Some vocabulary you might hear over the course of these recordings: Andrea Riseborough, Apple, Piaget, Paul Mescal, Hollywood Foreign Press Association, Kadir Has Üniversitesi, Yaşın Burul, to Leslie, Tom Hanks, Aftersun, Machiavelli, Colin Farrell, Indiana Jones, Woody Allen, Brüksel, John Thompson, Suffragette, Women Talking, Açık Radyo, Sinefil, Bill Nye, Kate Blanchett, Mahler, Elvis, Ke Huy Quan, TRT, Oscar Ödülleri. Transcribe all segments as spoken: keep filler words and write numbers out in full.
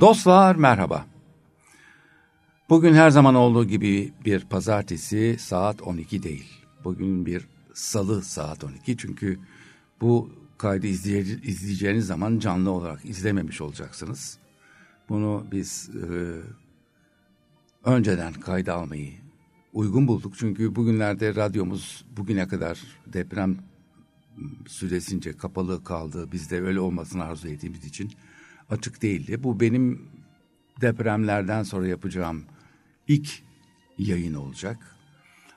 Dostlar merhaba. Bugün her zaman olduğu gibi bir pazartesi saat on iki değil. Bugün bir salı saat on iki çünkü bu kaydı izleye- izleyeceğiniz zaman canlı olarak izlememiş olacaksınız. Bunu biz e, önceden kayda almayı uygun bulduk. Çünkü bugünlerde radyomuz bugüne kadar deprem süresince kapalı kaldı. Biz de öyle olmasını arzu ettiğimiz için açık değildi. Bu benim depremlerden sonra yapacağım ilk yayın olacak.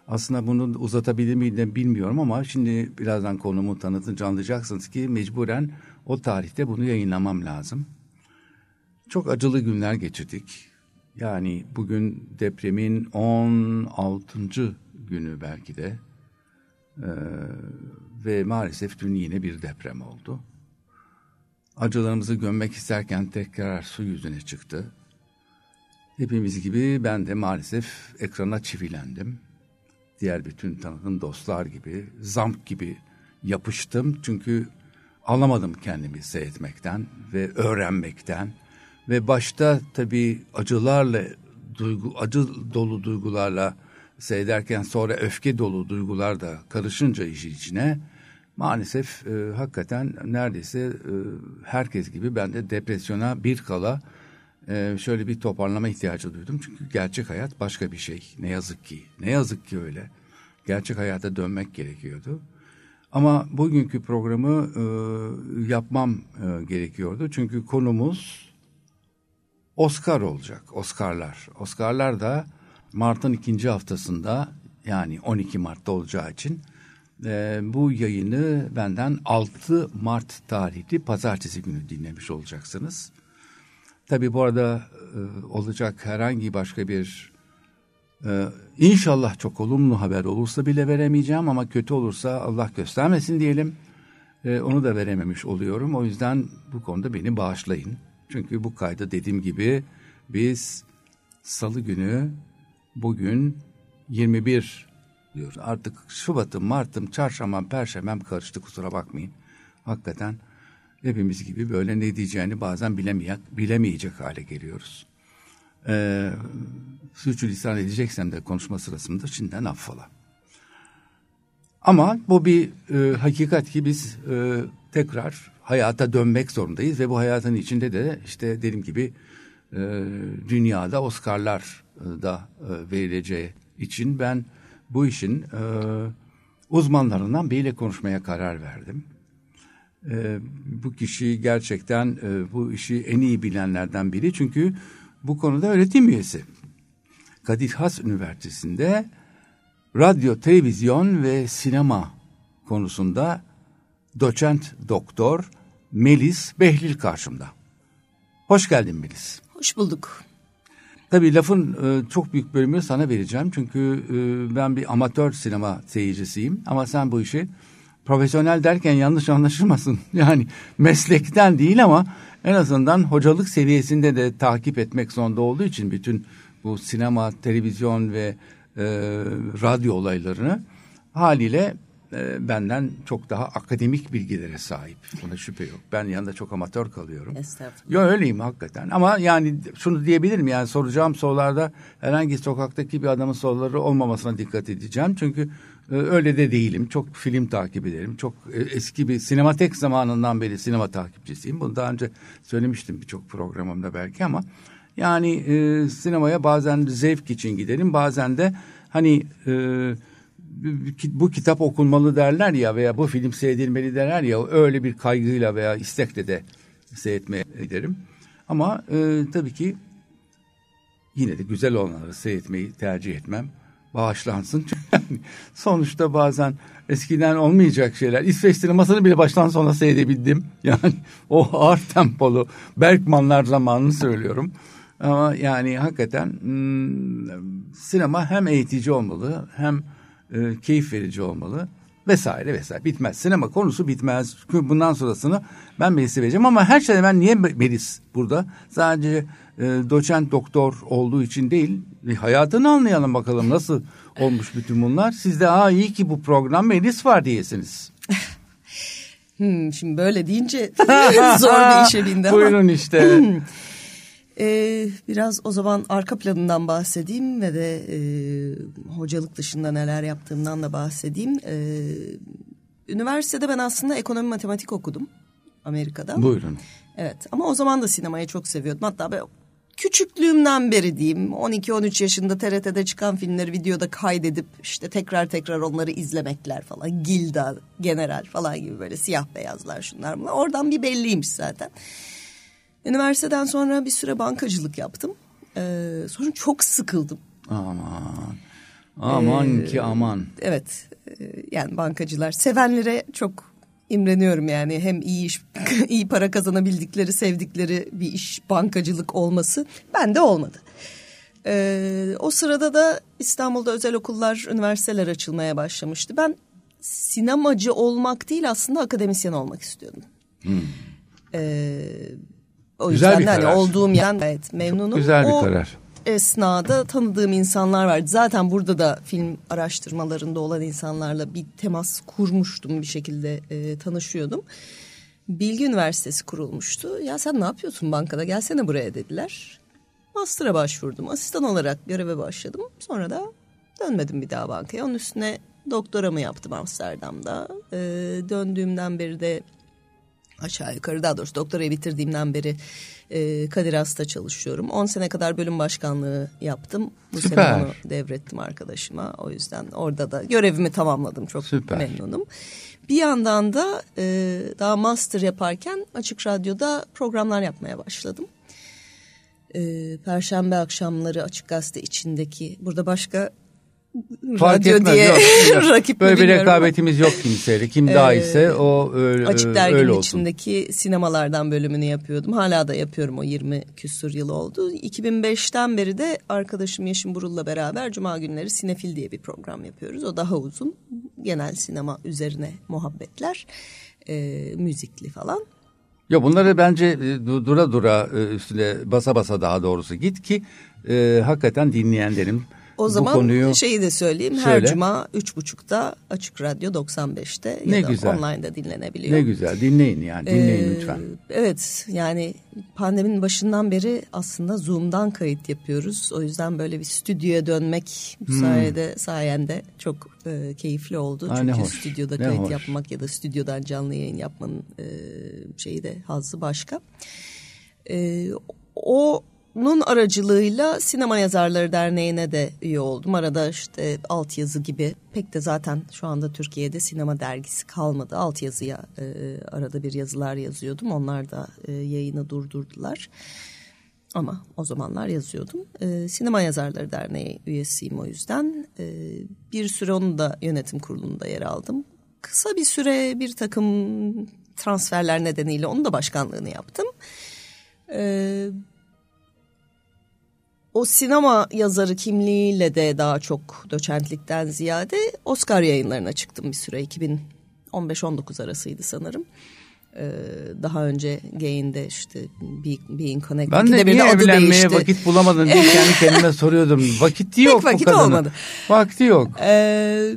Aslında bunu uzatabilir miyim bilmiyorum ama şimdi birazdan konumu tanıtınca anlayacaksınız ki mecburen o tarihte bunu yayınlamam lazım. Çok acılı günler geçirdik. Yani bugün depremin on altıncı günü belki de ee, ve maalesef dün yine bir deprem oldu. Acılarımızı gömmek isterken tekrar su yüzüne çıktı. Hepimiz gibi ben de maalesef ekrana çivilendim. Diğer bütün tanıdığım dostlar gibi, zamp gibi yapıştım. Çünkü alamadım kendimi seyretmekten ve öğrenmekten. Ve başta tabii acılarla, duygu, acı dolu duygularla seyrederken sonra öfke dolu duygular da karışınca işin içine... Maalesef e, hakikaten neredeyse e, herkes gibi ben de depresyona bir kala e, şöyle bir toparlama ihtiyacı duydum. Çünkü gerçek hayat başka bir şey. Ne yazık ki. Ne yazık ki öyle. Gerçek hayata dönmek gerekiyordu. Ama bugünkü programı e, yapmam e, gerekiyordu. Çünkü konumuz Oscar olacak. Oscarlar. Oscarlar da Mart'ın ikinci haftasında yani on iki Mart'ta olacağı için... Ee, bu yayını benden altı Mart tarihli pazartesi günü dinlemiş olacaksınız. Tabii bu arada e, olacak herhangi başka bir e, inşallah çok olumlu haber olursa bile veremeyeceğim ama kötü olursa Allah göstermesin diyelim. E, onu da verememiş oluyorum. O yüzden bu konuda beni bağışlayın. Çünkü bu kaydı dediğim gibi biz salı günü bugün yirmi bir diyor. Artık Şubat'ım, Mart'ım, Çarşamba'm, Perşembem karıştı kusura bakmayın. Hakikaten hepimiz gibi böyle ne diyeceğini bazen bilemeyecek, bilemeyecek hale geliyoruz. Ee, sürçülisan edeceksem de konuşma sırasında şimdiden affola. Ama bu bir e, hakikat ki biz e, tekrar hayata dönmek zorundayız ve bu hayatın içinde de işte dediğim gibi e, dünyada Oscar'lar da e, verileceği için ben bu işin e, uzmanlarından biriyle konuşmaya karar verdim. E, bu kişi gerçekten e, bu işi en iyi bilenlerden biri. Çünkü bu konuda öğretim üyesi. Kadir Has Üniversitesi'nde radyo, televizyon ve sinema konusunda doçent doktor Melis Behlil karşımda. Hoş geldin Melis. Hoş bulduk. Tabii lafın e, çok büyük bölümünü sana vereceğim. Çünkü e, ben bir amatör sinema seyircisiyim. Ama sen bu işi profesyonel derken yanlış anlaşılmasın. Yani meslekten değil ama en azından hocalık seviyesinde de takip etmek zorunda olduğu için bütün bu sinema, televizyon ve e, radyo olaylarını haliyle e, benden çok daha akademik bilgilere sahip. Buna şüphe yok. Ben yanında çok amatör kalıyorum. Estağfurullah. Yo, öyleyim hakikaten. Ama yani şunu diyebilirim yani soracağım sorularda herhangi sokaktaki bir adamın soruları olmamasına dikkat edeceğim. Çünkü e, öyle de değilim. Çok film takip ederim. Çok e, eski bir sinematek zamanından beri sinema takipçisiyim. Bunu daha önce söylemiştim birçok programımda belki ama yani e, sinemaya bazen zevk için giderim. Bazen de hani... E, bu kitap okunmalı derler ya veya bu film seyredilmeli derler ya öyle bir kaygıyla veya istekle de seyretmeye giderim. Ama e, tabii ki yine de güzel olanları seyretmeyi tercih etmem. Bağışlansın. Sonuçta bazen eskiden olmayacak şeyler. İsveç sinemasını bile baştan sona seyredebildim. Yani o ağır tempolu Bergmanlar zamanını söylüyorum. Ama yani hakikaten hmm, sinema hem eğitici olmalı hem E, keyif verici olmalı vesaire vesaire bitmez. Sinema konusu bitmez. Çünkü bundan sonrasını ben Melis'e vereceğim ama her şeyden ben niye Melis burada? Sadece e, doçent doktor olduğu için değil e, hayatını anlayalım bakalım nasıl olmuş bütün bunlar. Siz de ha iyi ki bu program Melis var diyesiniz. Hmm, şimdi böyle deyince zor bir iş elinde ama. Buyurun işte. Ee, biraz o zaman arka planından bahsedeyim ve de e, hocalık dışında neler yaptığımdan da bahsedeyim. Ee, üniversitede ben aslında ekonomi matematik okudum Amerika'da. Buyurun. Evet, ama o zaman da sinemayı çok seviyordum. Hatta ben küçüklüğümden beri diyeyim, on iki on üç yaşında T R T'de çıkan filmleri videoda kaydedip işte tekrar tekrar onları izlemekler falan. Gilda, General falan gibi böyle siyah beyazlar, şunlar bunlar. Oradan bir belliymiş zaten. Üniversiteden sonra bir süre bankacılık yaptım. Ee, sonra çok sıkıldım. Aman. Aman ee, ki aman. Evet. Yani bankacılar, sevenlere çok imreniyorum yani. Hem iyi iş, iyi para kazanabildikleri, sevdikleri bir iş bankacılık olması bende olmadı. Ee, o sırada da İstanbul'da özel okullar, üniversiteler açılmaya başlamıştı. Ben sinemacı olmak değil, aslında akademisyen olmak istiyordum. Hmm. Ee, O güzel yüzden bir karar. Hani olduğum yer, evet, memnunum. Çok güzel bir o karar. Esnada tanıdığım insanlar vardı. Zaten burada da film araştırmalarında olan insanlarla bir temas kurmuştum, bir şekilde e, tanışıyordum. Bilgi Üniversitesi kurulmuştu. Ya sen ne yapıyorsun bankada, gelsene buraya dediler. Master'a başvurdum. Asistan olarak göreve başladım. Sonra da dönmedim bir daha bankaya. Onun üstüne doktoramı yaptım Amsterdam'da. E, döndüğümden beri de aşağı yukarı, daha doğrusu doktorayı bitirdiğimden beri e, Kadir Has'ta çalışıyorum. on sene kadar bölüm başkanlığı yaptım. Bu Süper. Sene onu devrettim arkadaşıma. O yüzden orada da görevimi tamamladım. Çok Süper. Memnunum. Bir yandan da e, daha master yaparken Açık Radyo'da programlar yapmaya başladım. E, Perşembe akşamları Açık Gazete içindeki, burada başka fark radyo etmez, diye rakip böyle bir rekabetimiz yok kimseyle. Kim daha ise o öyle, Açık Dergi'nin öyle içindeki sinemalardan bölümünü yapıyordum. Hala da yapıyorum, o yirmi küsur yıl oldu. iki bin beşten beri de arkadaşım Yaşın Burul'la beraber Cuma günleri Sinefil diye bir program yapıyoruz. O daha uzun. Genel sinema üzerine muhabbetler. E, müzikli falan. Ya bunları bence dura dura üstüne basa basa, daha doğrusu git ki e, hakikaten dinleyenlerim o zaman şeyi de söyleyeyim. Söyle. Her cuma üç buçukta Açık Radyo doksan beşte ne ya da güzel. Online'da dinlenebiliyor. Ne güzel, dinleyin yani, dinleyin ee, lütfen. Evet, yani pandeminin başından beri aslında Zoom'dan kayıt yapıyoruz. O yüzden böyle bir stüdyoya dönmek bu hmm. sayede, sayende çok e, keyifli oldu. Ha, çünkü hoş. Stüdyoda ne kayıt hoş. Yapmak ya da stüdyodan canlı yayın yapmanın e, şeyi de, hazzı başka. E, o... Onun aracılığıyla Sinema Yazarları Derneği'ne de üye oldum. Arada işte altyazı gibi, pek de zaten şu anda Türkiye'de sinema dergisi kalmadı. Altyazıya e, arada bir yazılar yazıyordum. Onlar da e, yayını durdurdular. Ama o zamanlar yazıyordum. E, Sinema Yazarları Derneği üyesiyim o yüzden. E, bir süre onun da yönetim kurulunda yer aldım. Kısa bir süre bir takım transferler nedeniyle onun da başkanlığını yaptım. E, O sinema yazarı kimliğiyle de daha çok doçentlikten ziyade Oscar yayınlarına çıktım bir süre. iki bin on beş on dokuz arasıydı sanırım. Ee, daha önce Gain'de işte Being Connected. Ben de niye evlenmeye değişti. Vakit bulamadım diye kendi kendime soruyordum. Vakiti yok vakit bu kadının. Olmadı. Vakti yok. Ee,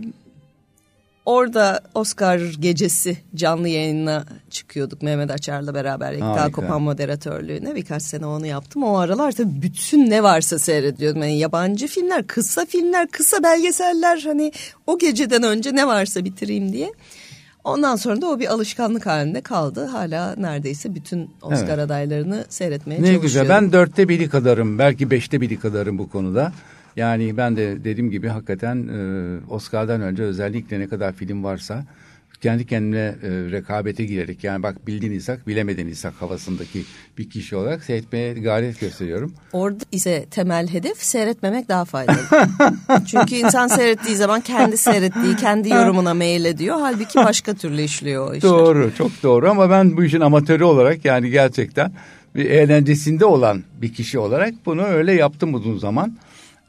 orada Oscar gecesi canlı yayına çıkıyorduk Mehmet Açar'la beraber, Ekta Kopan moderatörlüğüne birkaç sene onu yaptım. O aralar tabii bütün ne varsa seyrediyordum. Yani yabancı filmler, kısa filmler, kısa belgeseller, hani o geceden önce ne varsa bitireyim diye. Ondan sonra da o bir alışkanlık halinde kaldı. Hala neredeyse bütün Oscar evet. adaylarını seyretmeye ne çalışıyorum. Ne güzel, ben dörtte biri kadarım, belki beşte biri kadarım bu konuda. Yani ben de dediğim gibi hakikaten e, Oscar'dan önce özellikle ne kadar film varsa kendi kendine e, rekabete girerek, yani bak bildiğin İshak bilemedin İshak havasındaki bir kişi olarak seyretmeye gayret gösteriyorum. Orada ise temel hedef seyretmemek daha faydalı. Çünkü insan seyrettiği zaman kendi seyrettiği, kendi yorumuna meyil ediyor. Halbuki başka türlü işliyor o işler. Doğru, çok doğru, ama ben bu işin amatörü olarak, yani gerçekten bir eğlencesinde olan bir kişi olarak bunu öyle yaptım uzun zaman.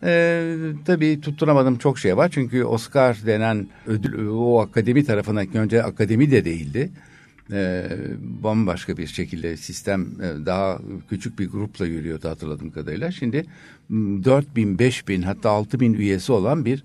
Ee, tabii tutturamadım, çok şey var. Çünkü Oscar denen ödül o akademi tarafından, önce akademi de değildi. Ee, bambaşka bir şekilde sistem, daha küçük bir grupla yürüyordu hatırladığım kadarıyla. Şimdi dört bin, beş bin hatta altı bin üyesi olan bir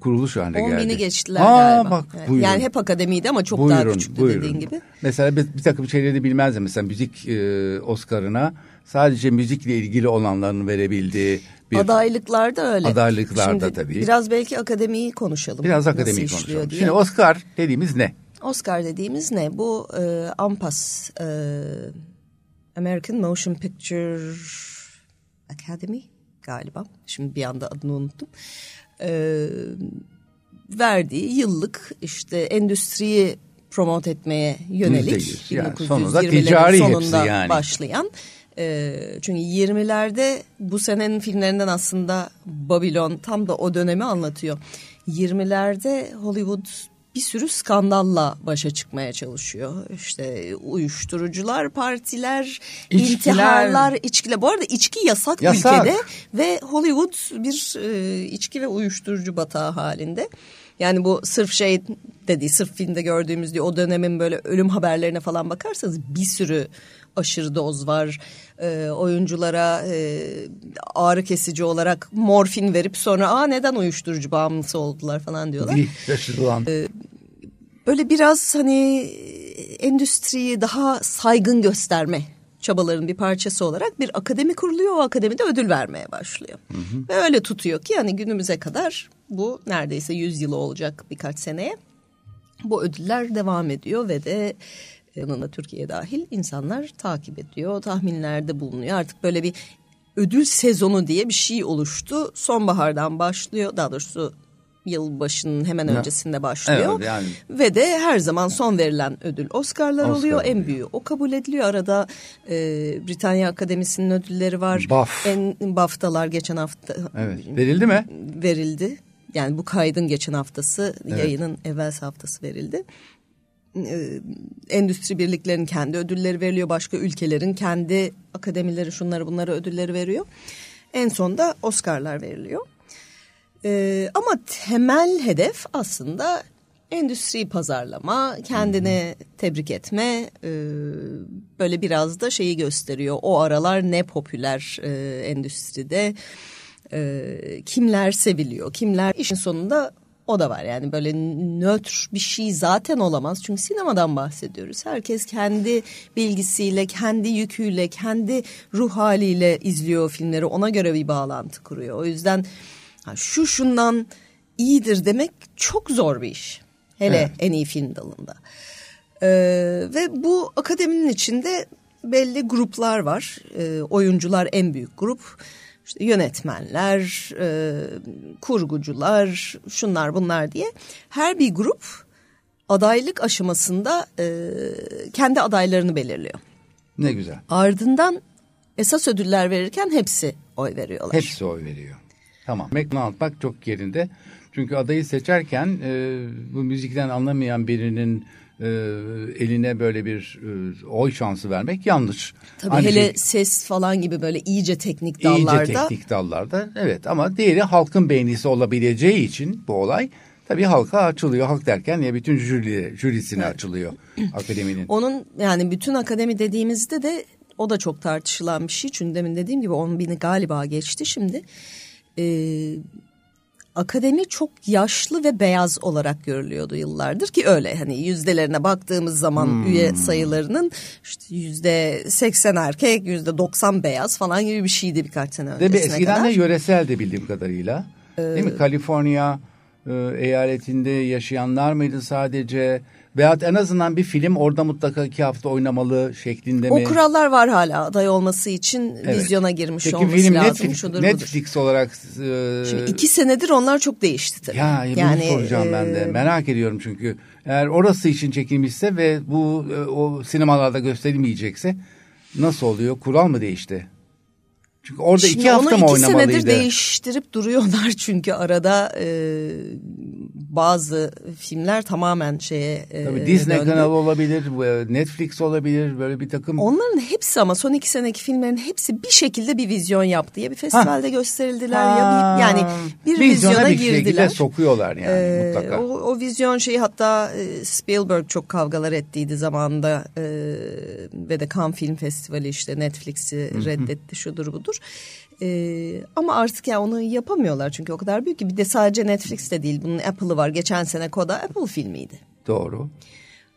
kuruluş haline geldi. on bini geçtiler Aa, galiba. Bak, yani, yani hep akademiydi ama çok buyurun, daha küçüktü buyurun. dediğin gibi. Mesela bir, bir takım şeyleri bilmezdi. Mesela müzik e, Oscar'ına sadece müzikle ilgili olanların verebildiği bir... Adaylıklarda öyle. Adaylıklarda şimdi tabii. Biraz belki akademiyi konuşalım. Biraz akademiyi konuşalım. Diye. Şimdi Oscar dediğimiz ne? Oscar dediğimiz ne? Bu e, AMPAS, e, American Motion Picture Academy galiba. Şimdi bir anda adını unuttum. Ee, verdiği yıllık işte endüstriyi promote etmeye yönelik yani bin dokuz yüz yirmilerin sonunda yani. başlayan e, çünkü yirmilerde bu senenin filmlerinden aslında Babylon tam da o dönemi anlatıyor. yirmilerde Hollywood bir sürü skandalla başa çıkmaya çalışıyor. İşte uyuşturucular, partiler, İçkiler. intiharlar, içkiler. Bu arada içki yasak, yasak ülkede ve Hollywood bir e, içki ve uyuşturucu batağı halinde. Yani bu sırf şey dediği, sırf filmde gördüğümüz diye o dönemin böyle ölüm haberlerine falan bakarsanız bir sürü aşırı doz var. E, oyunculara e, ağrı kesici olarak morfin verip sonra aa neden uyuşturucu bağımlısı oldular falan diyorlar. Yaşılan. E, böyle biraz hani endüstriyi daha saygın gösterme çabaların bir parçası olarak bir akademi kuruluyor. O akademide ödül vermeye başlıyor. Hı hı. Ve öyle tutuyor ki yani günümüze kadar bu neredeyse yüz yılı olacak birkaç seneye. Bu ödüller devam ediyor ve de yanında Türkiye dahil insanlar takip ediyor, tahminlerde bulunuyor. Artık böyle bir ödül sezonu diye bir şey oluştu. Sonbahardan başlıyor, daha doğrusu yılbaşının hemen ya. öncesinde başlıyor. Evet, yani. Ve de her zaman son verilen ödül Oscar'lar Oscar oluyor. En büyüğü o kabul ediliyor. Arada e, Britanya Akademisi'nin ödülleri var. Baf. En, BAFTA'lar geçen hafta. Evet. Verildi mi? Verildi. Yani bu kaydın geçen haftası, evet. yayının evvelsi haftası verildi. Endüstri birliklerinin kendi ödülleri veriliyor. Başka ülkelerin kendi akademileri şunları bunları ödülleri veriyor. En son da Oscar'lar veriliyor. Ee, ama temel hedef aslında endüstriyi pazarlama, kendini hmm. tebrik etme. Ee, böyle biraz da şeyi gösteriyor. O aralar ne popüler e, endüstride. E, kimler seviliyor, kimler işin sonunda... O da var yani böyle nötr bir şey zaten olamaz. Çünkü sinemadan bahsediyoruz. Herkes kendi bilgisiyle, kendi yüküyle, kendi ruh haliyle izliyor filmleri. Ona göre bir bağlantı kuruyor. O yüzden şu şundan iyidir demek çok zor bir iş. Hele evet. en iyi film dalında. Ee, ve bu akademinin içinde belli gruplar var. Ee, oyuncular en büyük grup. İşte yönetmenler, e, kurgucular, şunlar bunlar diye her bir grup adaylık aşamasında e, kendi adaylarını belirliyor. Ne güzel. Ardından esas ödüller verirken hepsi oy veriyorlar. Hepsi oy veriyor. Tamam. Mekna anlatmak çok yerinde. Çünkü adayı seçerken e, bu müzikten anlamayan birinin e, eline böyle bir e, oy şansı vermek yanlış. Tabii Aynı hele şey, ses falan gibi böyle iyice teknik dallarda. İyice teknik dallarda evet ama diğeri halkın beğenisi olabileceği için bu olay tabii halka açılıyor. Halk derken ya bütün jüri, jürisine evet. açılıyor akademinin. Onun yani bütün akademi dediğimizde de o da çok tartışılan bir şey. Çünkü demin dediğim gibi on bini galiba geçti şimdi. Ee, akademi çok yaşlı ve beyaz olarak görülüyordu yıllardır ki öyle hani yüzdelerine baktığımız zaman hmm. üye sayılarının işte yüzde seksen erkek yüzde doksan beyaz falan gibi bir şeydi birkaç sene öncesine kadar. Eskiden de yöreseldi bildiğim kadarıyla ee, değil mi? Kaliforniya e, eyaletinde yaşayanlar mıydı sadece? Veyahut en azından bir film orada mutlaka iki hafta oynamalı şeklinde mi? O kurallar var hala aday olması için evet. vizyona girmiş Peki, olması film lazım. Netflix, şudur, Netflix budur. olarak... E... Şimdi iki senedir onlar çok değişti tabii. Ya yani, bunu soracağım e... ben de merak ediyorum çünkü. Eğer orası için çekilmişse ve bu o sinemalarda gösterilmeyecekse nasıl oluyor? Kural mı değişti? Çünkü orada Şimdi iki hafta mı oynamalıydı? Şimdi onu iki senedir değiştirip duruyorlar çünkü arada e, bazı filmler tamamen şeye e, Tabii Disney döndü. Kanalı olabilir, Netflix olabilir böyle bir takım. Onların hepsi ama son iki seneki filmlerin hepsi bir şekilde bir vizyon yaptı. Ya bir festivalde ha. gösterildiler ha. ya bir, yani bir vizyona, vizyona bir girdiler. Sokuyorlar yani ee, mutlaka. O, o vizyon şeyi hatta Spielberg çok kavgalar ettiydi zamanında e, ve de Cannes Film Festivali işte Netflix'i reddetti şudur budur. Ee, ama artık ya onu yapamıyorlar çünkü o kadar büyük ki. Bir de sadece Netflix'te değil, bunun Apple'ı var. Geçen sene Koda Apple filmiydi. Doğru.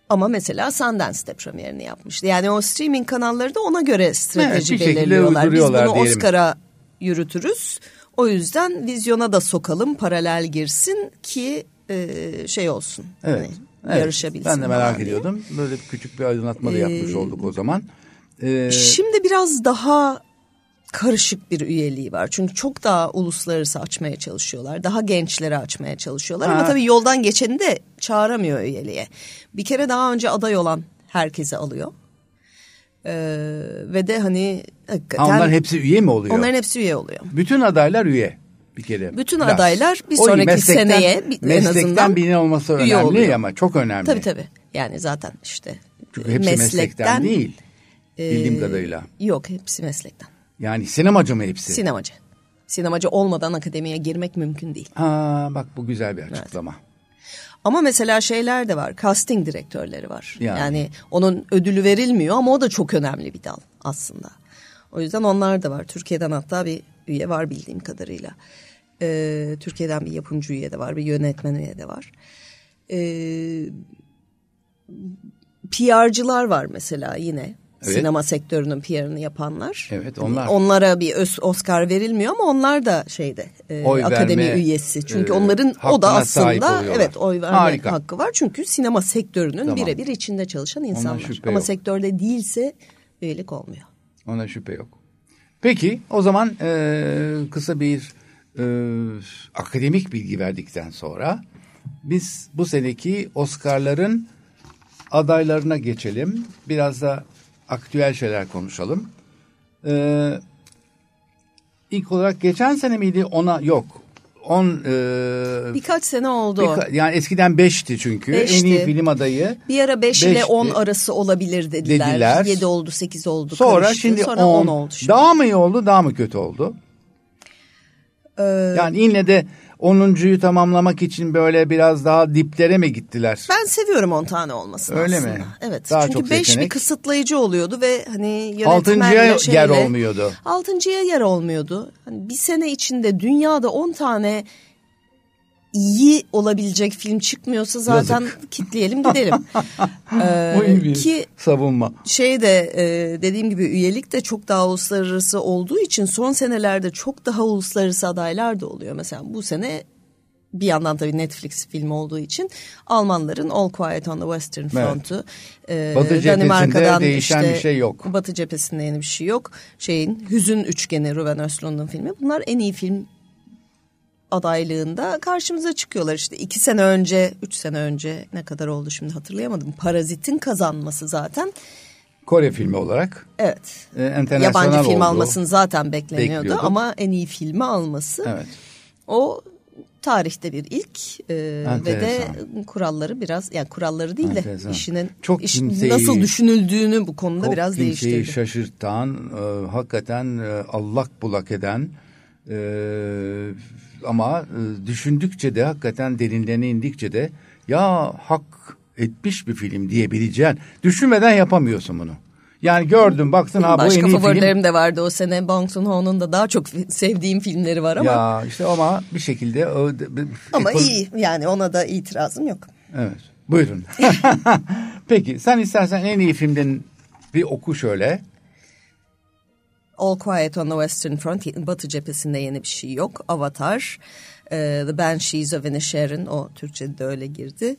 Ama mesela Sundance'de premierini yapmıştı. Yani o streaming kanalları da ona göre strateji evet, belirliyorlar. Biz bunu Oscar'a yürütürüz. O yüzden vizyona da sokalım, paralel girsin ki e, şey olsun. Evet. Hani, evet. Yarışabilsin. Ben de merak ediyordum. Diye. Böyle küçük bir aydınlatma da yapmış ee, olduk o zaman. Ee, şimdi biraz daha karışık bir üyeliği var. Çünkü çok daha uluslararası açmaya çalışıyorlar. Daha gençlere açmaya çalışıyorlar. Ha. Ama tabii yoldan geçeni de çağıramıyor üyeliğe. Bir kere daha önce aday olan herkesi alıyor. Ee, ve de hani hakikaten... Ha, onların hepsi üye mi oluyor? Onların hepsi üye oluyor. Bütün adaylar üye bir kere. Bütün biraz. Adaylar bir sonraki meslekten, seneye en azından birine olması önemli oluyor. Ama çok önemli. Tabii tabii. Yani zaten işte çünkü hepsi meslekten, meslekten değil. Bildiğim kadarıyla. Ee, yok hepsi meslekten. Yani sinemacı mı hepsi? Sinemacı. Sinemacı olmadan akademiye girmek mümkün değil. Aa, bak bu güzel bir açıklama. Evet. Ama mesela şeyler de var. Casting direktörleri var. Yani. yani onun ödülü verilmiyor ama o da çok önemli bir dal aslında. O yüzden onlar da var. Türkiye'den hatta bir üye var bildiğim kadarıyla. Ee, Türkiye'den bir yapımcı üye de var. Bir yönetmen üye de var. Ee, P R'cılar var mesela yine. Evet. Sinema sektörünün P R'ını yapanlar. Evet, onlar. Onlara bir Oscar verilmiyor ama onlar da şeyde e, akademi verme, üyesi. Çünkü e, onların o da aslında evet oy verme Harika. Hakkı var. Çünkü sinema sektörünün tamam. birebir içinde çalışan insanlar. Ama yok. Sektörde değilse üyelik olmuyor. Ona şüphe yok. Peki o zaman e, kısa bir e, akademik bilgi verdikten sonra biz bu seneki Oscar'ların adaylarına geçelim. Biraz da aktüel şeyler konuşalım. Ee, ilk olarak geçen sene miydi ona yok. On, e, Birkaç sene oldu. Birka, yani eskiden beşti çünkü. Beşti. En iyi film adayı. Bir ara beş beşti. ile on arası olabilir dediler. dediler. Yedi oldu, sekiz oldu. Sonra karıştı. Şimdi Sonra on. on oldu. Şimdi. Daha mı iyi oldu, daha mı kötü oldu? Ee, yani yine de onuncuyu tamamlamak için böyle biraz daha diplere mi gittiler? Ben seviyorum on tane olmasını Öyle aslında. Öyle mi? Evet. Daha çünkü beş bir kısıtlayıcı oluyordu ve hani yönetmenle şeyle. Altıncıya yer olmuyordu. Altıncıya yer olmuyordu. Hani bir sene içinde dünyada on tane iyi olabilecek film çıkmıyorsa zaten Yazık. kitleyelim gidelim. ee, ki savunma. Şey de e, dediğim gibi üyelik de çok daha uluslararası olduğu için son senelerde çok daha uluslararası adaylar da oluyor. Mesela bu sene bir yandan tabii Netflix filmi olduğu için Almanların All Quiet on the Western Front'u. Evet. E, Batı cephesinde değişen işte, bir şey yok. Batı cephesinde yeni bir şey yok. Şeyin Hüzün Üçgeni Ruben Östlund'un filmi. Bunlar en iyi film adaylığında karşımıza çıkıyorlar. İşte iki sene önce, üç sene önce ne kadar oldu şimdi hatırlayamadım. Parazit'in kazanması zaten. Kore filmi olarak. Evet. E, yabancı film oldu. Almasını zaten bekleniyordu Bekliyordum. ama en iyi filmi alması. Evet. O tarihte bir ilk e, ve de kuralları biraz yani kuralları değil de Enteresan. işinin Çok iş, kimseyi, nasıl düşünüldüğünü bu konuda biraz değiştirdi. Çok kimseyi şaşırtan, e, hakikaten e, allak bulak eden Ee, ama düşündükçe de hakikaten derinlerine indikçe de ya hak etmiş bir film diyebileceğin düşünmeden yapamıyorsun bunu. Yani gördüm baksın ha bu en iyi film. Başka favorilerim de vardı o sene. Bong Joon-ho'nun da daha çok sevdiğim filmleri var ama. Ya işte ama bir şekilde. O, ama Apple... iyi yani ona da itirazım yok. Evet buyurun. Peki sen istersen en iyi filmden bir oku şöyle. All Quiet on the Western Front, Batı cephesinde yeni bir şey yok. Avatar, e, The Banshees of Inisherin, o Türkçe'de öyle girdi.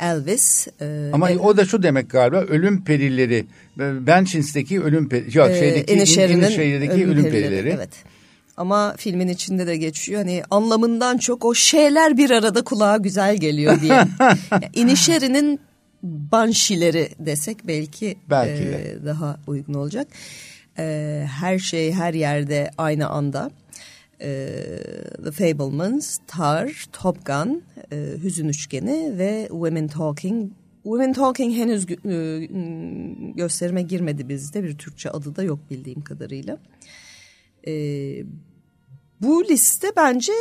Elvis. E, Ama e, o da şu demek galiba, ölüm perileri, Banshees'teki ölüm perileri, yok şeydeki, Inisherin'deki ölüm, ölüm perileri. perileri. Evet. Ama filmin içinde de geçiyor hani anlamından çok o şeyler bir arada kulağa güzel geliyor diye. Yani, Inisherin'in Banshee'leri desek belki, belki de. e, daha uygun olacak. Ee, her şey her yerde aynı anda ee, The Fablemans, Tar, Top Gun, e, Hüzün Üçgeni ve Women Talking. Women Talking henüz e, gösterime girmedi bizde, bir Türkçe adı da yok bildiğim kadarıyla. E, bu liste bence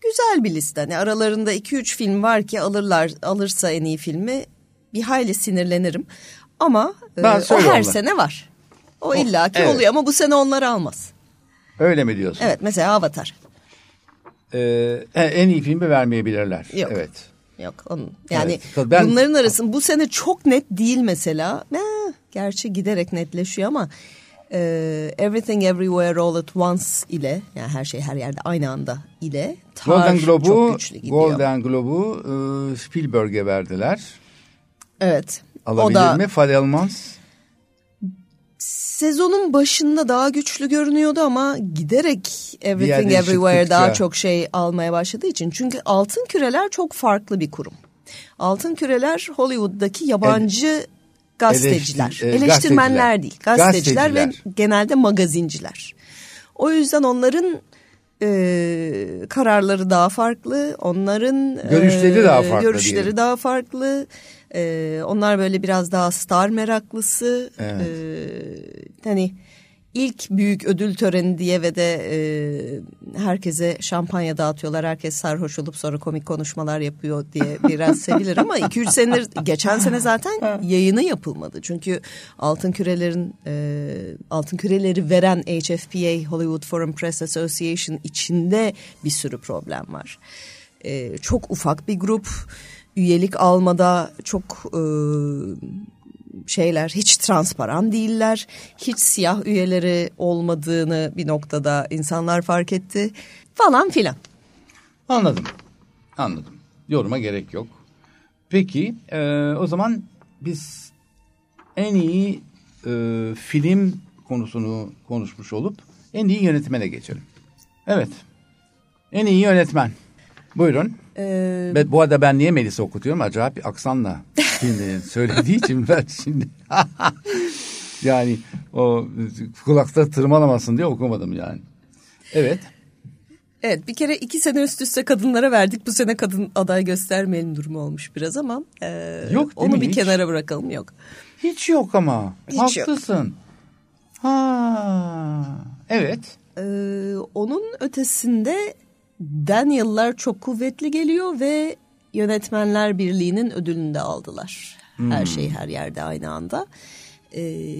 güzel bir liste. Yani aralarında iki üç film var ki alırlar alırsa en iyi filmi bir hayli sinirlenirim ama e, o her sene var. O illaki evet. oluyor ama bu sene onları almaz. Öyle mi diyorsun? Evet, mesela Avatar. Ee, en iyi filmi vermeyebilirler. Yok. Evet. Yok. Onun, yani evet, ben... bunların arasında bu sene çok net değil mesela. Eh, gerçi giderek netleşiyor ama e, Everything Everywhere All at Once ile, yani her şey her yerde aynı anda ile Tar Golden Globe'u, çok güçlü gidiyor. Golden Globe'u e, Spielberg'e verdiler. Evet. Alabilir o da... mi? Fablemans. Sezonun başında daha güçlü görünüyordu ama giderek Everything Everywhere daha çok şey almaya başladığı için. Çünkü Altın Küreler çok farklı bir kurum. Altın Küreler Hollywood'daki yabancı Ele- gazeteciler, eleştir- eleştirmenler gazeteciler. değil, gazeteciler, gazeteciler ve genelde magazinciler. O yüzden onların e, kararları daha farklı, onların görüşleri e, daha farklı. Görüşleri diyelim. daha farklı. Ee, onlar böyle biraz daha star meraklısı, evet. ee, hani ilk büyük ödül töreni diye ve de e, herkese şampanya dağıtıyorlar, herkes sarhoş olup sonra komik konuşmalar yapıyor diye biraz sevilir ama iki üç senedir, geçen sene zaten yayını yapılmadı çünkü altın kürelerin e, altın küreleri veren H F P A Hollywood Foreign Press Association içinde bir sürü problem var. E, çok ufak bir grup. Üyelik almada çok e, şeyler, hiç transparan değiller. Hiç siyah üyeleri olmadığını bir noktada insanlar fark etti falan filan. Anladım, anladım. Yoruma gerek yok. Peki e, o zaman biz en iyi e, film konusunu konuşmuş olup en iyi yönetmene geçelim. Evet, en iyi yönetmen. Buyurun. Ee, ben, bu arada ben niye Melis'i okutuyorum? Acayip bir aksanla söylediği için ben şimdi yani o kulakta tırmalamasın diye okumadım yani. Evet. Evet, bir kere iki sene üst üste kadınlara verdik. Bu sene kadın aday göstermeyelim durumu olmuş biraz ama e, yok, onu bir hiç? kenara bırakalım. Yok. Hiç yok ama. Hiç haklısın. Yok. Ha, evet. Ee, onun ötesinde Daniel'lar çok kuvvetli geliyor ve Yönetmenler Birliği'nin ödülünü de aldılar. Hmm. Her şey her yerde aynı anda. Ee,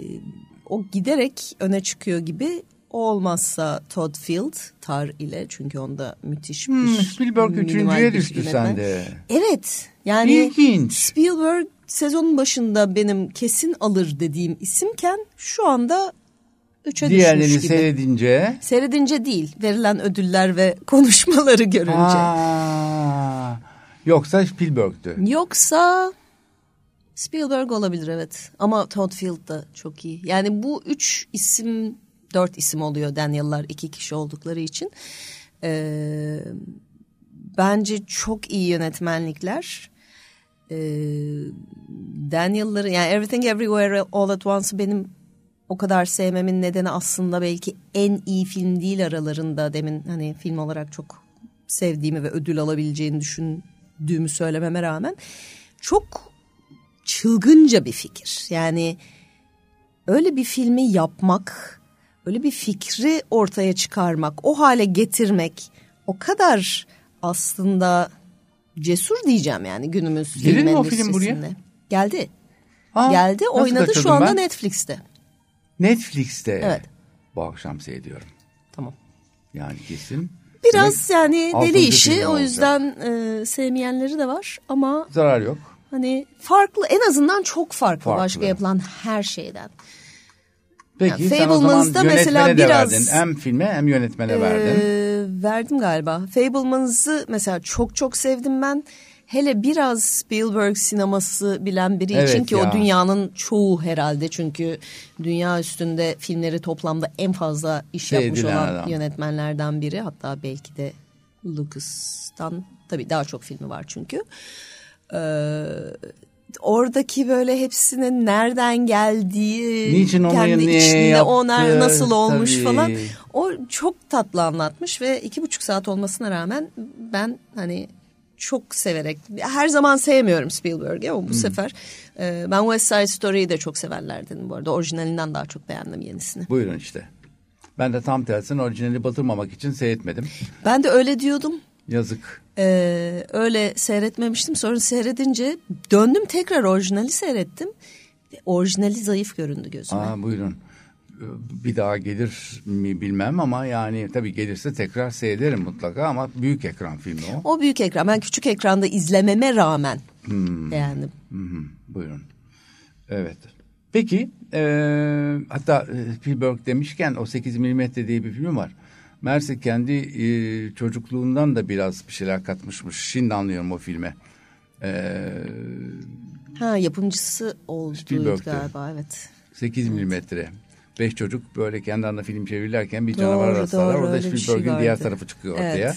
o giderek öne çıkıyor gibi. O olmazsa Todd Field, Tar ile, çünkü onda müthiş bir hmm, Spielberg üçüncüye düştü yönetmen. Sende. Evet. Yani İlginç. Spielberg sezonun başında benim kesin alır dediğim isimken şu anda üçe diğerlerini düşmüş gibi. Seyredince. Seyredince değil. Verilen ödüller ve konuşmaları görünce. Aa, yoksa Spielberg'tü. Yoksa Spielberg olabilir, evet. Ama Todd Field da çok iyi. Yani bu üç isim, dört isim oluyor Daniel'lar iki kişi oldukları için. Ee, bence çok iyi yönetmenlikler. Ee, Daniel'ları, yani Everything Everywhere All at Once'ı benim o kadar sevmemin nedeni aslında belki en iyi film değil aralarında, demin hani film olarak çok sevdiğimi ve ödül alabileceğini düşündüğümü söylememe rağmen çok çılgınca bir fikir. Yani öyle bir filmi yapmak, öyle bir fikri ortaya çıkarmak, o hale getirmek o kadar aslında cesur diyeceğim yani günümüz filmlerinin üstesinde. Gelin mi o film buraya? Geldi. Ha, Geldi oynadı şu anda ben? Netflix'te. Netflix'te evet. Bu akşam seyrediyorum. Tamam. Yani kesin. Biraz demek, yani deli işi, o yüzden e, sevmeyenleri de var ama zarar yok. Hani farklı, en azından çok farklı, farklı. Başka yapılan her şeyden. Peki yani, sen o zaman yönetmene de biraz, verdin. Hem filme hem yönetmene e, verdin. Verdim galiba. Fablemans'ı mesela çok çok sevdim ben. Hele biraz Spielberg sineması bilen biri evet için ki ya. O dünyanın çoğu herhalde, çünkü dünya üstünde filmleri toplamda en fazla iş şey yapmış olan adam. Yönetmenlerden biri. Hatta belki de Lucas'tan tabii daha çok filmi var çünkü. Ee, oradaki böyle hepsinin nereden geldiği, niçin kendi içinde onlar nasıl olmuş tabii. falan. O çok tatlı anlatmış ve iki buçuk saat olmasına rağmen ben hani... Çok severek, her zaman sevmiyorum Spielberg'i ama bu hmm. sefer e, ben West Side Story'yi de çok severlerdim bu arada. Orijinalinden daha çok beğendim yenisini. Buyurun işte. Ben de tam tersine orijinali batırmamak için seyretmedim. Ben de öyle diyordum. Yazık. Ee, öyle seyretmemiştim, sonra seyredince döndüm tekrar orijinali seyrettim. Orijinali zayıf göründü gözüme. Aa, buyurun. bir daha gelir mi bilmem ama yani tabii gelirse tekrar seyrederim mutlaka ama büyük ekran filmi o. O büyük ekran. Ben küçük ekranda izlememe rağmen hmm. beğendim. Hmm. Buyurun. Evet. Peki e, hatta Spielberg demişken o sekiz milimetre diye bir film var. Mersi kendi e, çocukluğundan da biraz bir şeyler katmışmış. Şimdi anlıyorum o filme. E, ha yapımcısı oldu galiba evet. sekiz milimetre. Beş çocuk böyle kendi anına film çevirirlerken bir canavar rastlarlar. Orada Spielberg'in şey diğer tarafı çıkıyor ortaya. Evet.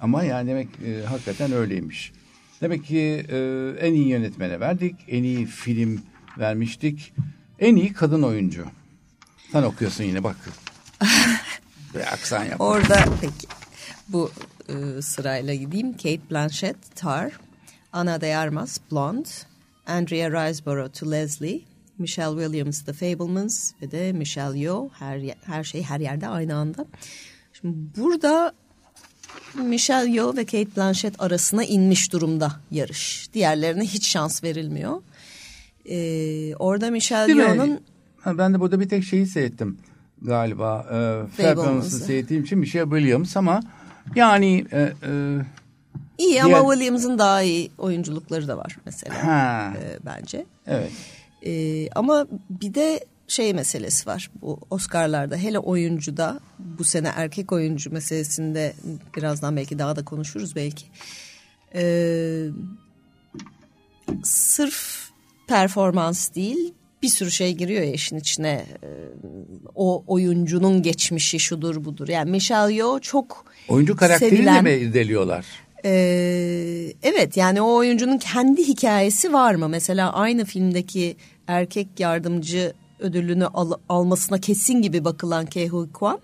Ama yani demek e, hakikaten öyleymiş. Demek ki e, en iyi yönetmene verdik. En iyi film vermiştik. En iyi kadın oyuncu. Sen okuyorsun yine bak. Bir aksan yap. Orada peki bu e, sırayla gideyim. Kate Blanchett, Tar. Ana de Armas, Blonde. Andrea Riseborough to Leslie. Michelle Williams, The Fablemans ve de Michelle Yeoh, her, her şey her yerde aynı anda. Şimdi burada Michelle Yeoh ve Kate Blanchett arasına inmiş durumda yarış. Diğerlerine hiç şans verilmiyor. Ee, orada Michelle Yeoh'nun... Ben de burada bir tek şeyi seyrettim galiba. E, Fablemans'ı seyrettiğim için Michelle Williams ama yani... E, e, iyi diğer... ama Williams'ın daha iyi oyunculukları da var mesela e, bence. Evet. Ee, ama bir de şey meselesi var bu Oscar'larda, hele oyuncuda bu sene erkek oyuncu meselesinde birazdan belki daha da konuşuruz belki. Ee, sırf performans değil, bir sürü şey giriyor ya işin içine. Ee, o oyuncunun geçmişi şudur budur. Yani Michelle Yeoh çok oyuncu karakterini sevilen... mi irdeliyorlar? Ee, evet yani o oyuncunun kendi hikayesi var mı? Mesela aynı filmdeki erkek yardımcı ödülünü al, almasına kesin gibi bakılan Ke Huy Quan,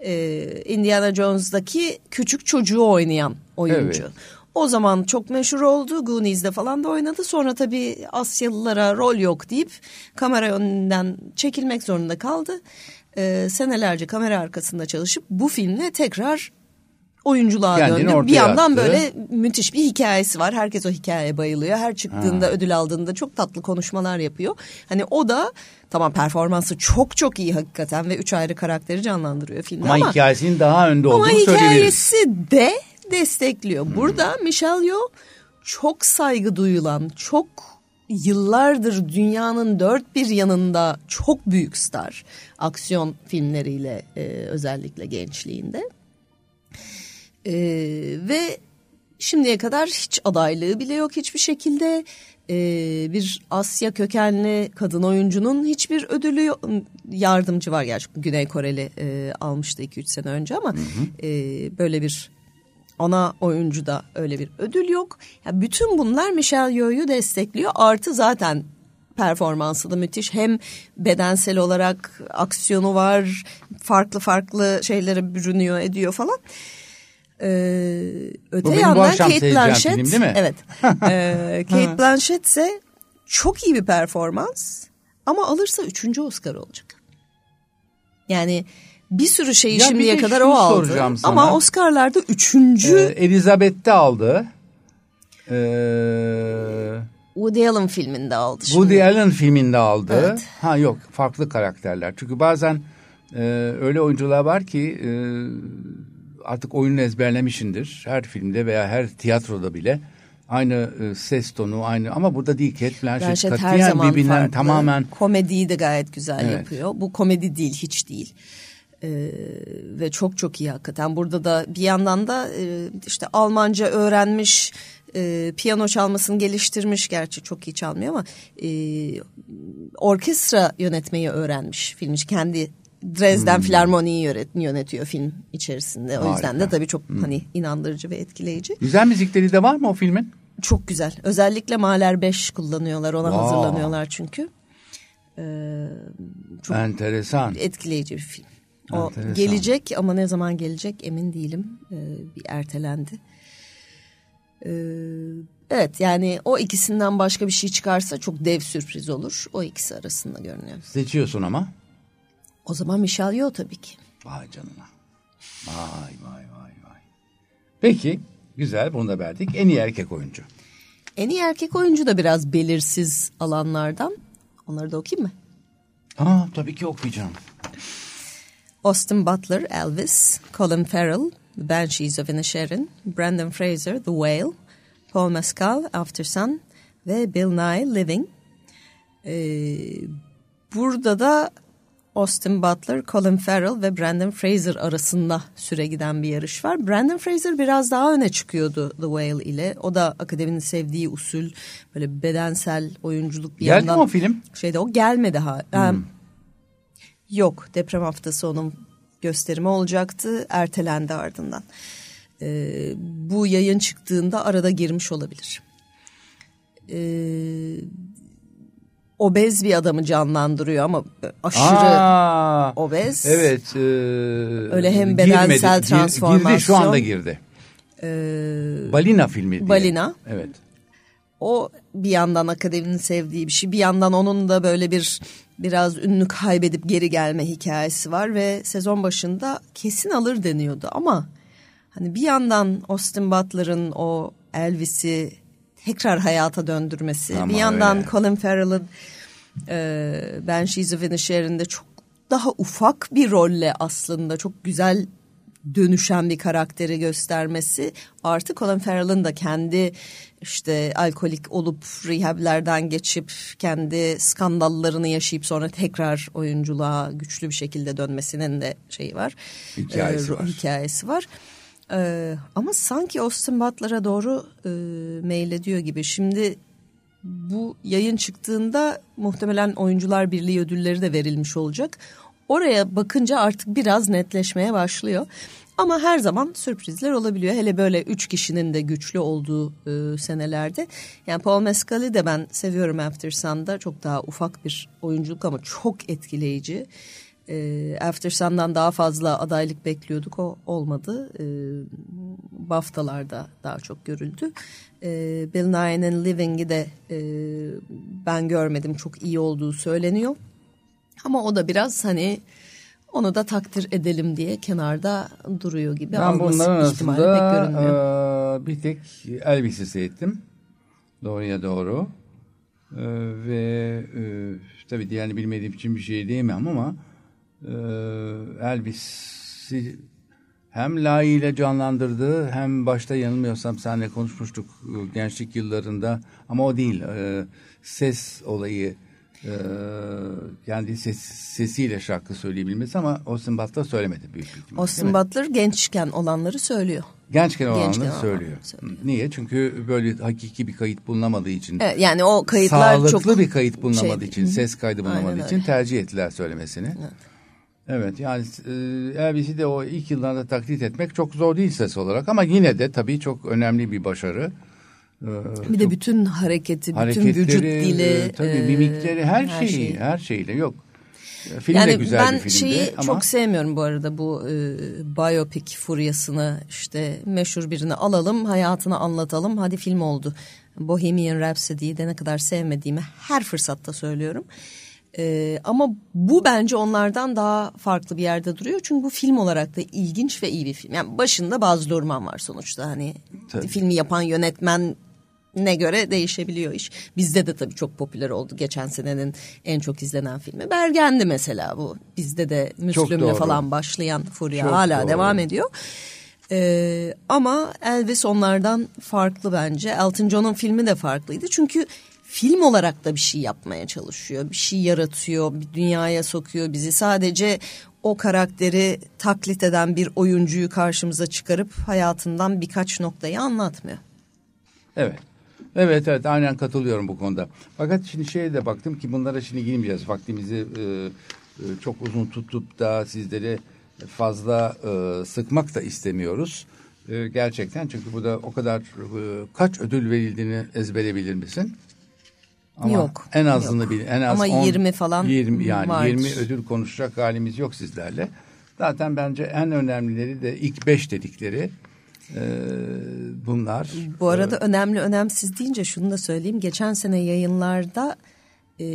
e, Indiana Jones'daki küçük çocuğu oynayan oyuncu. Evet. O zaman çok meşhur oldu. Goonies'de falan da oynadı. Sonra tabii Asyalılara rol yok deyip kamera önünden çekilmek zorunda kaldı. E, senelerce kamera arkasında çalışıp bu filmle tekrar oyunculuğa kendini döndü. Bir yandan attı. Böyle müthiş bir hikayesi var. Herkes o hikayeye bayılıyor. Her çıktığında ha. ödül aldığında çok tatlı konuşmalar yapıyor. Hani o da tamam performansı çok çok iyi hakikaten ve üç ayrı karakteri canlandırıyor filmde ama. Ama hikayesinin daha önde olduğunu söyleyebiliriz. Ama hikayesi de destekliyor. Hmm. Burada Michelle Yeoh çok saygı duyulan, çok yıllardır dünyanın dört bir yanında çok büyük star. Aksiyon filmleriyle e, özellikle gençliğinde. Ee, ve şimdiye kadar hiç adaylığı bile yok hiçbir şekilde. Ee, bir Asya kökenli kadın oyuncunun hiçbir ödülü yok. Yardımcı var gerçi, Güney Koreli e, almıştı iki üç sene önce ama hı hı. E, böyle bir ana oyuncuda öyle bir ödül yok. Yani bütün bunlar Michelle Yeoh'yu destekliyor. Artı zaten performansı da müthiş. Hem bedensel olarak aksiyonu var, farklı farklı şeylere bürünüyor ediyor falan. Ee, öte yandan Kate Blanchett film, evet ee, Kate Blanchett ise çok iyi bir performans ama alırsa üçüncü Oscar olacak. Yani bir sürü şeyi ya şimdiye kadar o aldı ama sana. Oscar'larda üçüncü ee, Elizabeth'te aldı. Ee, Woody Allen filminde aldı. Şimdi. Woody Allen filminde aldı. Evet. Ha yok, farklı karakterler. Çünkü bazen e, öyle oyuncular var ki. E, Artık oyunu ezberlemişindir. Her filmde veya her tiyatroda bile aynı e, ses tonu aynı ama burada değil. Kate Blanchett her zaman birbirinden tamamen komediyi de gayet güzel evet. yapıyor. Bu komedi değil, hiç değil. Ee, ve çok çok iyi hakikaten. Burada da bir yandan da e, işte Almanca öğrenmiş, e, piyano çalmasını geliştirmiş. Gerçi çok iyi çalmıyor ama e, orkestra yönetmeyi öğrenmiş filmci kendi. Dresden hmm. Filarmoni'yi yönetiyor film içerisinde. O harika. Yüzden de tabii çok hmm. hani inandırıcı ve etkileyici. Güzel müzikleri de var mı o filmin? Çok güzel. Özellikle Mahler beş kullanıyorlar. Ona wow. hazırlanıyorlar çünkü. Ee, çok enteresan. Etkileyici bir film. O enteresan. Gelecek ama ne zaman gelecek emin değilim. Ee, bir ertelendi. Ee, evet yani o ikisinden başka bir şey çıkarsa çok dev sürpriz olur. O ikisi arasında görünüyor. Seçiyorsun ama. O zaman Michelle Yeoh tabii ki. Vay canına. Vay vay vay vay. Peki güzel, bunu da verdik. En iyi erkek oyuncu. En iyi erkek oyuncu da biraz belirsiz alanlardan. Onları da okuyayım mı? Ha, tabii ki okuyacağım. Austin Butler, Elvis, Colin Farrell, The Banshees of Inisherin, Brandon Fraser, The Whale, Paul Mescal, Aftersun ve Bill Nye, Living. Ee, burada da Austin Butler, Colin Farrell ve Brandon Fraser arasında süre giden bir yarış var. Brandon Fraser biraz daha öne çıkıyordu The Whale ile. O da akademinin sevdiği usul, böyle bedensel oyunculuk bir Geldi yandan. Geldi mi o film? Şeyde, o gelmedi ha. Hmm. Yok, deprem haftası onun gösterimi olacaktı. Ertelendi ardından. Ee, bu yayın çıktığında arada girmiş olabilir. Ee, obez bir adamı canlandırıyor ama aşırı Aa, obez. Evet. E, Öyle hem bedensel girmedi, transformasyon. Girdi, şu anda girdi. E, Balina filmi diye. Balina. Evet. O bir yandan akademinin sevdiği bir şey. Bir yandan onun da böyle bir biraz ünlü kaybedip geri gelme hikayesi var ve sezon başında kesin alır deniyordu ama hani bir yandan Austin Butler'ın o Elvis'i tekrar hayata döndürmesi, ama bir yandan öyle. Colin Farrell'ın e, Banshees of Inisherin'de çok daha ufak bir rolle aslında çok güzel dönüşen bir karakteri göstermesi, artı Colin Farrell'ın da kendi işte alkolik olup rehablerden geçip kendi skandallarını yaşayıp sonra tekrar oyunculuğa güçlü bir şekilde dönmesinin de şeyi var, hikayesi e, var. Hikayesi var. Ee, ama sanki Austin Butler'a doğru e, meylediyor gibi. Şimdi bu yayın çıktığında muhtemelen Oyuncular Birliği ödülleri de verilmiş olacak. Oraya bakınca artık biraz netleşmeye başlıyor. Ama her zaman sürprizler olabiliyor. Hele böyle üç kişinin de güçlü olduğu e, senelerde. Yani Paul Mescal'i de ben seviyorum Aftersun'da. Çok daha ufak bir oyunculuk ama çok etkileyici. E, Aftersun'dan daha fazla adaylık bekliyorduk, o olmadı. E, BAFTA'larda daha çok görüldü. E, Bill Nye'nin Living'i de e, ben görmedim, çok iyi olduğu söyleniyor. Ama o da biraz hani onu da takdir edelim diye kenarda duruyor gibi. Ben bunların arasında e, bir tek Elvis'i seyrettim. Doğruya doğru. E, ve e, tabii diğerini bilmediğim için bir şey diyemem ama Elvis'i hem layığıyla canlandırdı, hem başta yanılmıyorsam seninle konuşmuştuk gençlik yıllarında, ama o değil, ses olayı, yani ses, sesiyle şarkı söyleyebilmesi, ama Austin Butler söylemedi büyük ihtimalle. Austin Butler gençken olanları söylüyor. Gençken olanları gençken söylüyor. söylüyor. Niye? Çünkü böyle hakiki bir kayıt bulunamadığı için. Evet, yani o kayıtlar sağlıklı çok bir kayıt bulunamadığı şey, için, ses kaydı bulunamadığı aynen için öyle tercih ettiler söylemesini. Evet. Evet, yani Elvis'i de o ilk yıllarda taklit etmek çok zor değil ses olarak, ama yine de tabii çok önemli bir başarı. Ee, bir de bütün hareketi, bütün vücut dili, tabii e, mimikleri, her, her şeyi, şeyi, her şeyiyle yok. Film yani de güzel bir filmdi. Ben şeyi ama... çok sevmiyorum bu arada, bu e, biopic furyasını, işte meşhur birini alalım, hayatını anlatalım, hadi film oldu. Bohemian Rhapsody'yi de ne kadar sevmediğimi her fırsatta söylüyorum. Ee, ama bu bence onlardan daha farklı bir yerde duruyor. Çünkü bu film olarak da ilginç ve iyi bir film. Yani başında bazı durman var sonuçta. Hani tabii. Filmi yapan yönetmenine göre değişebiliyor iş. Bizde de tabii çok popüler oldu. Geçen senenin en çok izlenen filmi Bergen'di mesela bu. Bizde de Müslüm'le falan başlayan furya çok hala doğru devam ediyor. Ee, ama Elvis onlardan farklı bence. Elton John'un filmi de farklıydı. Çünkü... Film olarak da bir şey yapmaya çalışıyor, bir şey yaratıyor, bir dünyaya sokuyor bizi. Sadece o karakteri taklit eden bir oyuncuyu karşımıza çıkarıp hayatından birkaç noktayı anlatmıyor. Evet, evet, evet, aynen katılıyorum bu konuda. Fakat şimdi şeye de baktım ki bunlara şimdi girmeyeceğiz. Vaktimizi e, çok uzun tutup da sizleri fazla e, sıkmak da istemiyoruz. E, gerçekten, çünkü burada o kadar e, kaç ödül verildiğini ezbere bilir misin? Ama yok, en azını yok. Bil, en az ama on, yirmi falan yirmi, yani vardır. yirmi ödül konuşacak halimiz yok sizlerle. Zaten bence en önemlileri de ilk beş dedikleri e, bunlar. Bu arada ee, önemli önemsiz deyince şunu da söyleyeyim. Geçen sene yayınlarda e,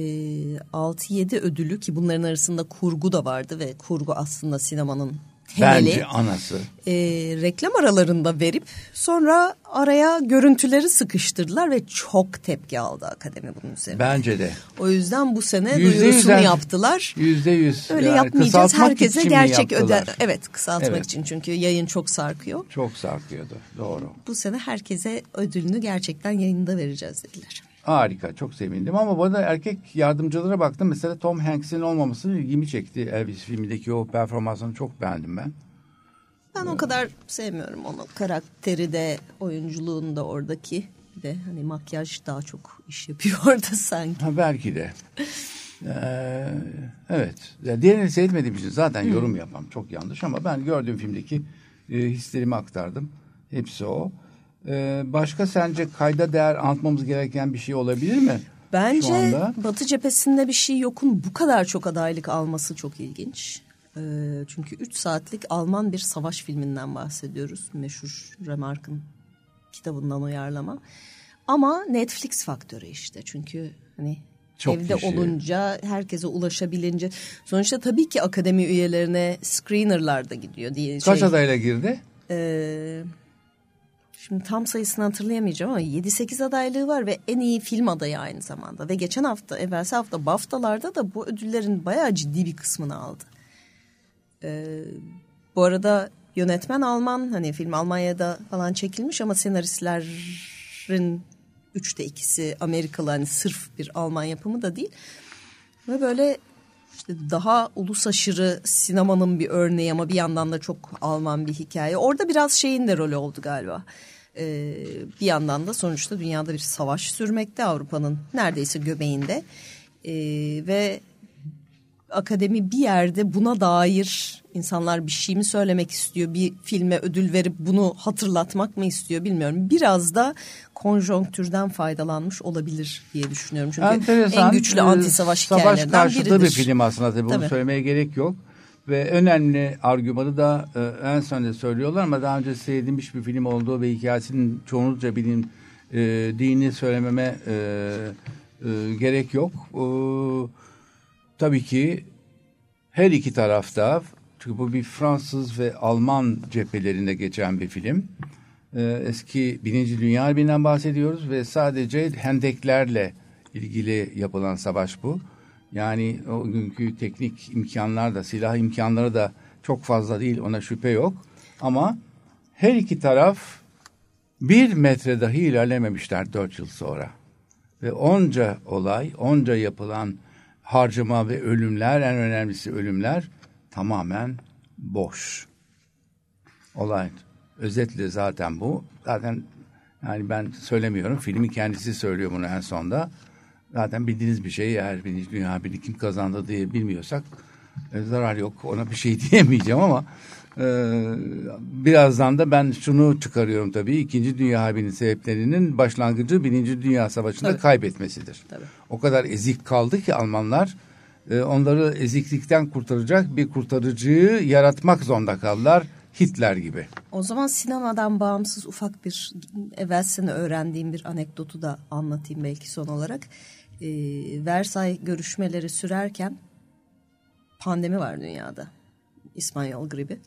altı yedi ödülü, ki bunların arasında kurgu da vardı ve kurgu aslında sinemanın Henel'i bence anası. E, reklam aralarında verip sonra araya görüntüleri sıkıştırdılar ve çok tepki aldı akademi bunun üzerine. Bence de. O yüzden bu sene duyurusunu yaptılar. Yüzde yüz. Öyle yani yapmayacağız herkese gerçek öden. Evet, kısaltmak evet. için çünkü yayın çok sarkıyor. Çok sarkıyordu, doğru. Bu sene herkese ödülünü gerçekten yayında vereceğiz dediler. Harika, çok sevindim ama bu arada erkek yardımcılara baktım. Mesela Tom Hanks'in olmaması ilgimi çekti. Elvis filmindeki o performansını çok beğendim ben. Ben o kadar sevmiyorum onu. Karakteri de, oyunculuğun da oradaki. Bir de hani makyaj daha çok iş yapıyor orada sanki. Ha, belki de. ee, evet. Yani diğerini seyretmediğim için zaten hmm. yorum yapmam çok yanlış ama ben gördüğüm filmdeki e, hislerimi aktardım. Hepsi o. Ee, başka sence kayda değer anlatmamız gereken bir şey olabilir mi? Bence Batı cephesinde bir şey yokun bu kadar çok adaylık alması çok ilginç. Ee, çünkü üç saatlik Alman bir savaş filminden bahsediyoruz. Meşhur Remark'ın kitabından uyarlama. Ama Netflix faktörü işte. Çünkü hani çok evde kişi olunca, herkese ulaşabilince. Sonuçta tabii ki akademi üyelerine screener'lar da gidiyor diye. Kaç şey, adayla girdi? Eee... Şimdi tam sayısını hatırlayamayacağım ama yedi sekiz adaylığı var ve en iyi film adayı aynı zamanda. Ve geçen hafta, evvelsi hafta BAFTA'larda da bu ödüllerin bayağı ciddi bir kısmını aldı. Ee, bu arada yönetmen Alman, hani film Almanya'da falan çekilmiş ama senaristlerin üçte ikisi Amerikalı, hani sırf bir Alman yapımı da değil. Ve böyle işte daha ulus aşırı sinemanın bir örneği ama bir yandan da çok Alman bir hikaye. Orada biraz şeyin de rolü oldu galiba. Ee, bir yandan da sonuçta dünyada bir savaş sürmekte, Avrupa'nın neredeyse göbeğinde. Ee, ve akademi bir yerde buna dair insanlar bir şey mi söylemek istiyor? Bir filme ödül verip bunu hatırlatmak mı istiyor bilmiyorum. Biraz da konjonktürden faydalanmış olabilir diye düşünüyorum. Çünkü enteresan, en güçlü anti-savaş hikayelerinden biridir. Savaş karşıtı bir film aslında tabii, bunu tabii söylemeye gerek yok. Ve önemli argümanı da e, en sonunda söylüyorlar ama daha önce seyredilmiş bir film olduğu ve hikayesinin çoğunlukla bilim e, dini söylememe e, e, gerek yok. E, tabii ki her iki tarafta, çünkü bu bir Fransız ve Alman cephelerinde geçen bir film. Eski Birinci Dünya Harbi'nden bahsediyoruz ve sadece hendeklerle ilgili yapılan savaş bu. Yani o günkü teknik imkanlar da, silah imkanları da çok fazla değil, ona şüphe yok. Ama her iki taraf bir metre dahi ilerlememişler dört yıl sonra. Ve onca olay, onca yapılan harcama ve ölümler, en önemlisi ölümler tamamen boş. Olay. Özetle zaten bu. Zaten yani ben söylemiyorum. Filmin kendisi söylüyor bunu en sonda. Zaten bildiğiniz bir şey. Eğer birinci Dünya Harbi'ni kim kazandı diye bilmiyorsak e, zarar yok. Ona bir şey diyemeyeceğim ama e, birazdan da ben şunu çıkarıyorum tabii. İkinci Dünya Harbi'nin sebeplerinin başlangıcı Birinci Dünya Savaşı'nda tabii kaybetmesidir. Tabii. O kadar ezik kaldı ki Almanlar, e, onları eziklikten kurtaracak bir kurtarıcıyı yaratmak zorunda kaldılar. Hitler gibi. O zaman sinemadan bağımsız ufak bir, evvel sene öğrendiğim bir anekdotu da anlatayım belki son olarak. Ee, Versay görüşmeleri sürerken pandemi var dünyada. İspanyol gribi.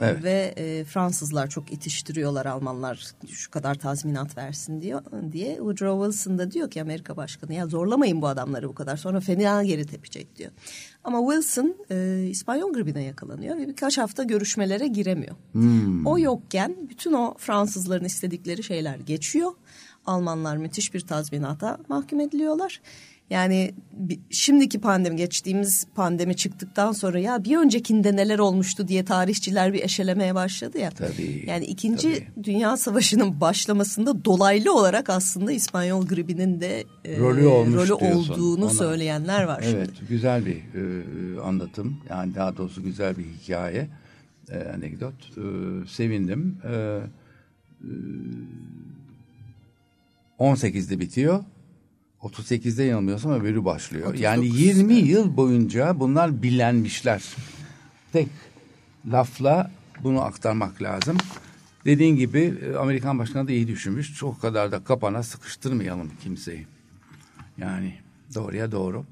Evet. Ve e, Fransızlar çok itiştiriyorlar, Almanlar şu kadar tazminat versin diyor, diye. Woodrow Wilson da diyor ki, Amerika Başkanı, ya zorlamayın bu adamları bu kadar, sonra fena geri tepecek diyor. Ama Wilson e, İspanyol gribine yakalanıyor ve birkaç hafta görüşmelere giremiyor. Hmm. O yokken bütün o Fransızların istedikleri şeyler geçiyor. Almanlar müthiş bir tazminata mahkum ediliyorlar. Yani şimdiki pandemi, geçtiğimiz pandemi çıktıktan sonra ya bir öncekinde neler olmuştu diye tarihçiler bir eşelemeye başladı ya. Tabii, yani ikinci tabii. Dünya Savaşı'nın başlamasında dolaylı olarak aslında İspanyol gribinin de e, rolü, rolü olduğunu ona söyleyenler var evet, şimdi. Evet, güzel bir e, anlatım, yani daha doğrusu güzel bir hikaye, e, anekdot. E, sevindim. E, e, on sekizde bitiyor. otuz sekizde yanılmıyorsam öbürü başlıyor. otuz dokuz Yani yirmi evet. yıl boyunca bunlar bilenmişler. Tek lafla bunu aktarmak lazım. Dediğin gibi Amerikan Başkanı da iyi düşünmüş. Çok kadar da kapana sıkıştırmayalım kimseyi. Yani doğruya doğru.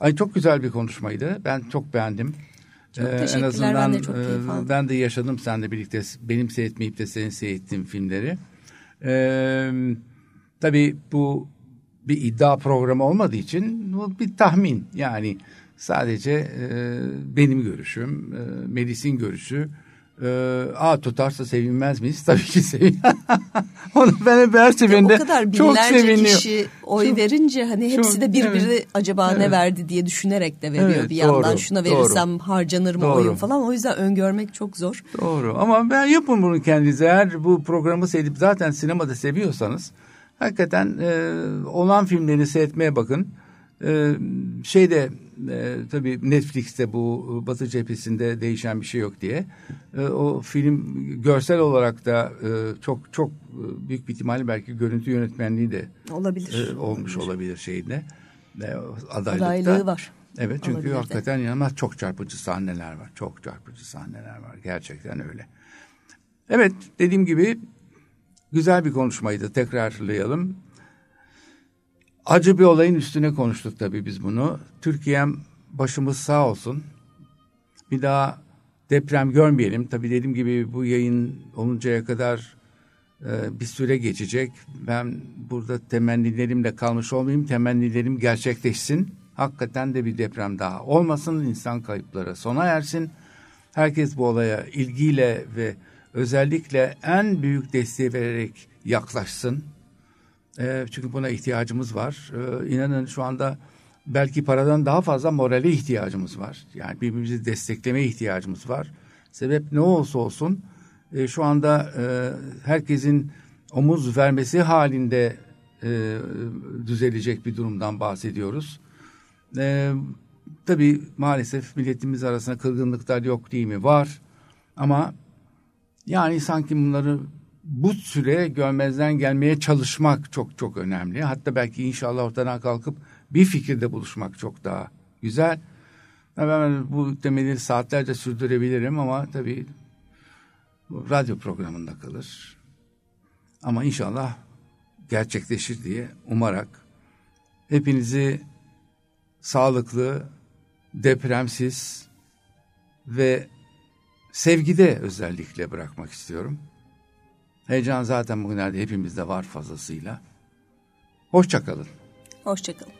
Ay, çok güzel bir konuşmaydı. Ben çok beğendim. Çok ee, teşekkürler. En azından ben de çok keyif aldım. Ben de yaşadım seninle birlikte. Benim seyretmeyip de senin seyrettiğim filmleri. Ee, tabii bu bir iddia programı olmadığı için bu bir tahmin. Yani sadece e, benim görüşüm, e, Melis'in görüşü. Ee, a tutarsa sevinmez miyiz? Tabii ki sevinmez. Onu ben hep her seferinde çok seviniyorum. O kadar binlerce seviniyor. Kişi oy çok, verince hani hepsi çok, de birbiri evet, acaba evet, ne verdi diye düşünerek de veriyor. Evet, bir doğru, yandan şuna verirsem doğru, harcanır mı doğru, oyun falan. O yüzden öngörmek çok zor. Doğru ama ben yapın bunu kendinize. Eğer bu programı sevip zaten sinemada seviyorsanız hakikaten e, olan filmlerini seyretmeye bakın. E, şeyde Ee, tabii Netflix'te bu Batı cephesinde değişen bir şey yok diye ee, o film görsel olarak da e, çok çok büyük bir ihtimalle belki görüntü yönetmenliği de olabilir, e, olmuş olabilir, olabilir şeyinde e, adaylıkta. Adaylığı var. Evet çünkü olabilir hakikaten inanılmaz çok çarpıcı sahneler var, çok çarpıcı sahneler var gerçekten öyle. Evet dediğim gibi güzel bir konuşmaydı, tekrarlayalım. Acı bir olayın üstüne konuştuk tabii biz bunu. Türkiye'm başımız sağ olsun. Bir daha deprem görmeyelim. Tabii dediğim gibi bu yayın oluncaya kadar e, bir süre geçecek. Ben burada temennilerimle kalmış olmayayım. Temennilerim gerçekleşsin. Hakikaten de bir deprem daha olmasın. İnsan kayıpları sona ersin. Herkes bu olaya ilgiyle ve özellikle en büyük desteği vererek yaklaşsın. Çünkü buna ihtiyacımız var. Ee, inanın şu anda belki paradan daha fazla morale ihtiyacımız var. Yani birbirimizi desteklemeye ihtiyacımız var. Sebep ne olsa olsun e, şu anda e, herkesin omuz vermesi halinde e, düzelecek bir durumdan bahsediyoruz. E, tabii maalesef milletimiz arasında kırgınlıklar yok değil mi? Var. Ama yani sanki bunları bu süre görmezden gelmeye çalışmak çok çok önemli. Hatta belki inşallah ortadan kalkıp bir fikirde buluşmak çok daha güzel. Ben bu temelleri saatlerce sürdürebilirim ama tabii radyo programında kalır. Ama inşallah gerçekleşir diye umarak hepinizi sağlıklı, depremsiz ve sevgide özellikle bırakmak istiyorum. Heyecan zaten bugünlerde hepimizde var fazlasıyla. Hoşça kalın. Hoşça kalın.